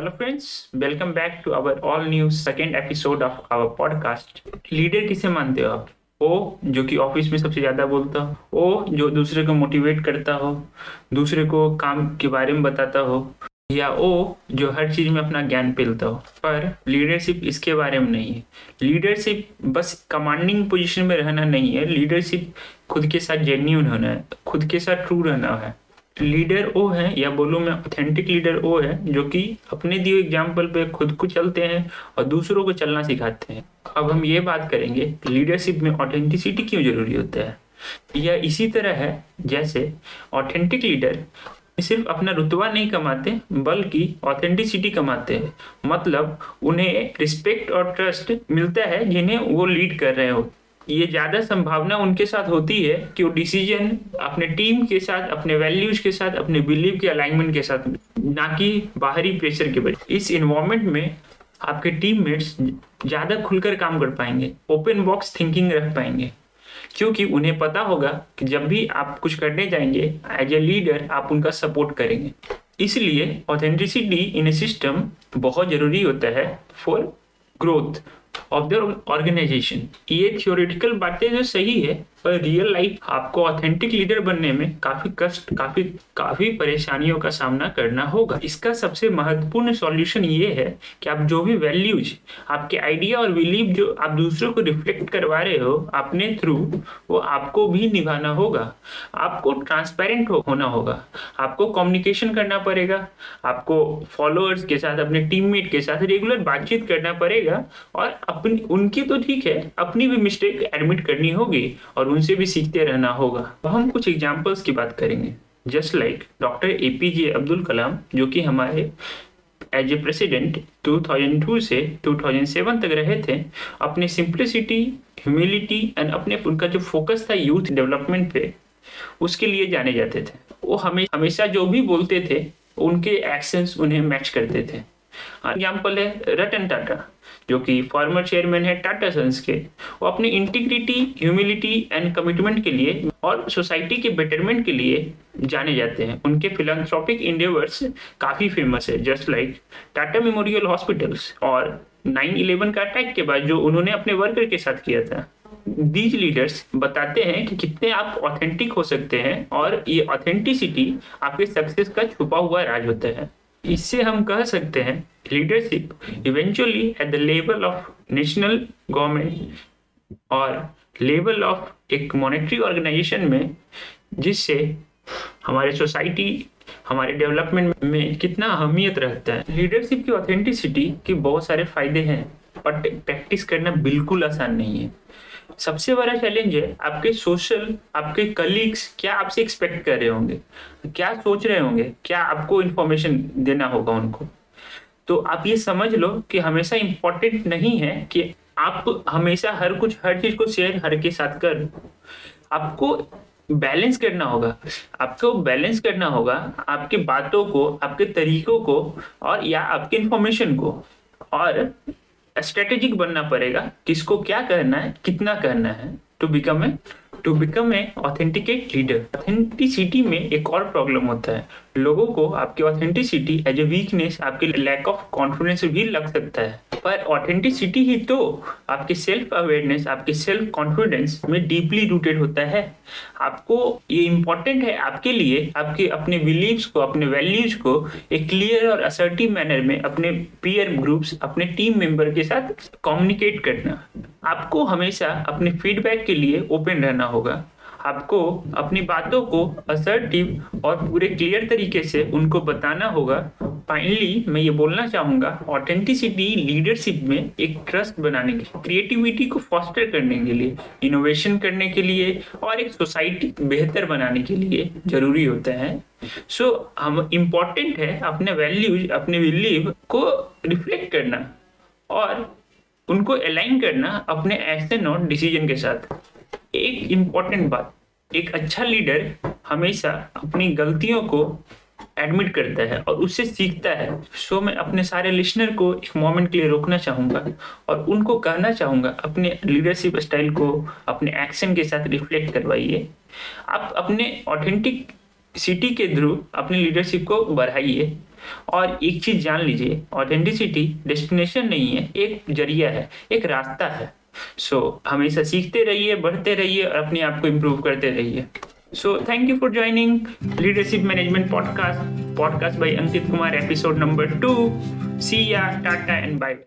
Hello friends, welcome back to our all new second episode of our podcast. Leader किसे मानते हो आप? वो जो कि ऑफिस में सबसे ज़्यादा बोलता हो, वो जो दूसरे को मोटिवेट करता हो, दूसरे को काम के बारे में बताता हो, या वो जो हर चीज़ में अपना ज्ञान फैलाता हो। पर लीडरशिप इसके बारे में नहीं है। लीडरशिप बस कमांडिंग पोजीशन में रहना नहीं है। लीडरशिप खुद के साथ जेन्यून होना है, खुद के साथ ट्रू रहना है। लीडर वो है, या बोलूँ मैं ऑथेंटिक लीडर वो है जो कि अपने दिए एग्जाम्पल पे खुद को चलते हैं और दूसरों को चलना सिखाते हैं। अब हम ये बात करेंगे लीडरशिप में ऑथेंटिसिटी क्यों जरूरी होता है। यह इसी तरह है जैसे ऑथेंटिक लीडर सिर्फ अपना रुतबा नहीं कमाते बल्कि ऑथेंटिसिटी कमाते हैं। मतलब उन्हें रिस्पेक्ट और ट्रस्ट मिलता है जिन्हें वो लीड कर रहे हो। ये ज़्यादा संभावना उनके साथ होती है कि वो डिसीजन अपने टीम के साथ, अपने वैल्यूज के साथ, अपने बिलीव के अलाइनमेंट के साथ, ना कि बाहरी प्रेशर के वजह। इस इन्वायरमेंट में आपके टीममेट्स ज़्यादा खुलकर काम कर पाएंगे, ओपन बॉक्स थिंकिंग रख पाएंगे, क्योंकि उन्हें पता होगा कि जब भी आप कुछ करने जाएंगे एज ए लीडर आप उनका सपोर्ट करेंगे। इसलिए ऑथेंटिसिटी इन ए सिस्टम बहुत ज़रूरी होता है for growth of the organisation. ये थियोरेटिकल बातें जो सही है, पर रियल लाइफ आपको ऑथेंटिक लीडर बनने में काफी कष्ट, काफी परेशानियों का सामना करना होगा। इसका सबसे महत्वपूर्ण सॉल्यूशन ये है कि आप जो भी वैल्यूज, आपके आइडिया और बिलीव जो आप दूसरों को रिफ्लेक्ट करवा रहे हो अपने थ्रू, वो आपको भी निभाना होगा। आपको ट्रांसपेरेंट होना होगा, आपको कम्युनिकेशन करना पड़ेगा, आपको फॉलोअर्स के साथ, अपने टीममेट के साथ रेगुलर बातचीत करना पड़ेगा, और अपनी उनकी तो ठीक है, अपनी भी मिस्टेक एडमिट करनी होगी और उनसे भी सीखते रहना होगा। अब हम कुछ एग्जांपल्स की बात करेंगे। Just like doctor APJ Abdul Kalam, जो कि हमारे एज ए प्रेसिडेंट 2002 से 2007 तक रहे थे। अपने सिंप्लिसिटी, ह्यूमिलिटी एंड अपने उनका जो फोकस था यूथ डेवलपमेंट पे, उसके लिए जाने जाते थे। वो हमेशा जो भी बोलते थे उनके एक्शंस उन्हें मैच करते थे। एग्जाम्पल है रतन टाटा, जो कि फॉर्मर चेयरमैन है टाटा सन्स के। वो अपनी इंटीग्रिटी, ह्यूमिलिटी एंड कमिटमेंट के लिए और सोसाइटी के बेटरमेंट के लिए जाने जाते हैं। उनके फिलैंथ्रोपिक इंडेवर्स काफ़ी फेमस है, just like Tata memorial hospitals और 9/11 का अटैक के बाद जो उन्होंने अपने वर्कर के साथ किया था। दीज लीडर्स बताते हैं कि कितने आप ऑथेंटिक हो सकते हैं, और ये ऑथेंटिसिटी आपके सक्सेस का छुपा हुआ राज होता है। इससे हम कह सकते हैं leadership eventually at the level of national government और लेवल ऑफ एक मॉनेटरी ऑर्गेनाइजेशन में, जिससे हमारे सोसाइटी, हमारे डेवलपमेंट में कितना अहमियत रखता है। लीडरशिप की ऑथेंटिसिटी के बहुत सारे फायदे हैं, बट प्रैक्टिस करना बिल्कुल आसान नहीं है। सबसे बड़ा चैलेंज है आपके सोशल, आपके कलीग्स क्या आपसे एक्सपेक्ट कर रहे होंगे, क्या सोच रहे होंगे, क्या आपको इन्फॉर्मेशन देना होगा उनको। तो आप ये समझ लो कि हमेशा इम्पोर्टेंट नहीं है कि आप हमेशा हर चीज को शेयर हर के साथ कर। आपको बैलेंस करना होगा, आपको बैलेंस करना होगा आपके बातों को, आपके तरीकों को, और या आपके इन्फॉर्मेशन को, और स्ट्रेटेजिक बनना पड़ेगा किसको क्या करना है, कितना करना है, to become a authenticate leader. Authenticity में एक और प्रॉब्लम होता है, लोगों को आपकी ऑथेंटिसिटी एज ए वीकनेस, आपके लैक ऑफ कॉन्फिडेंस भी लग सकता है। पर ऑथेंटिसिटी ही तो आपके सेल्फ अवेयरनेस, आपके सेल्फ कॉन्फिडेंस में डीपली रूटेड होता है। आपको ये इम्पोर्टेंट है आपके लिए आपके अपने बिलीव्स को, अपने वैल्यूज को एक क्लियर और असर्टिव मैनर में अपने पीयर ग्रुप्स, अपने टीम मेंबर के साथ कम्युनिकेट करना। आपको हमेशा अपने फीडबैक के लिए ओपन रहना होगा। आपको अपनी बातों को असर्टिव और पूरे क्लियर तरीके से उनको बताना होगा। फाइनली मैं ये बोलना चाहूँगा, ऑथेंटिसिटी लीडरशिप में एक ट्रस्ट बनाने के लिए, क्रिएटिविटी को फॉस्टर करने के लिए, इनोवेशन करने के लिए, और एक सोसाइटी बेहतर बनाने के लिए जरूरी होता है। सो हम इम्पॉर्टेंट है अपने वैल्यूज, अपने बिलीव को रिफ्लेक्ट करना और उनको अलाइन करना अपने एक्शन और डिसीजन के साथ। एक इम्पॉर्टेंट बात, एक अच्छा लीडर हमेशा अपनी गलतियों को एडमिट करता है और उससे सीखता है। सो मैं अपने सारे लिसनर को एक मोमेंट के लिए रोकना चाहूँगा और उनको कहना चाहूँगा, अपने लीडरशिप स्टाइल को अपने एक्शन के साथ रिफ्लेक्ट करवाइए। आप अपने ऑथेंटिक सिटी के थ्रू अपनी लीडरशिप को बढ़ाइए। और एक चीज जान लीजिए, ऑथेंटिसिटी डेस्टिनेशन नहीं है, एक जरिया है, एक रास्ता है। सो हमेशा सीखते रहिए, बढ़ते रहिए और अपने आप को इम्प्रूव करते रहिए। So thank you for joining Leadership Management Podcast by Ankit Kumar, episode number 2. See ya, tata and bye.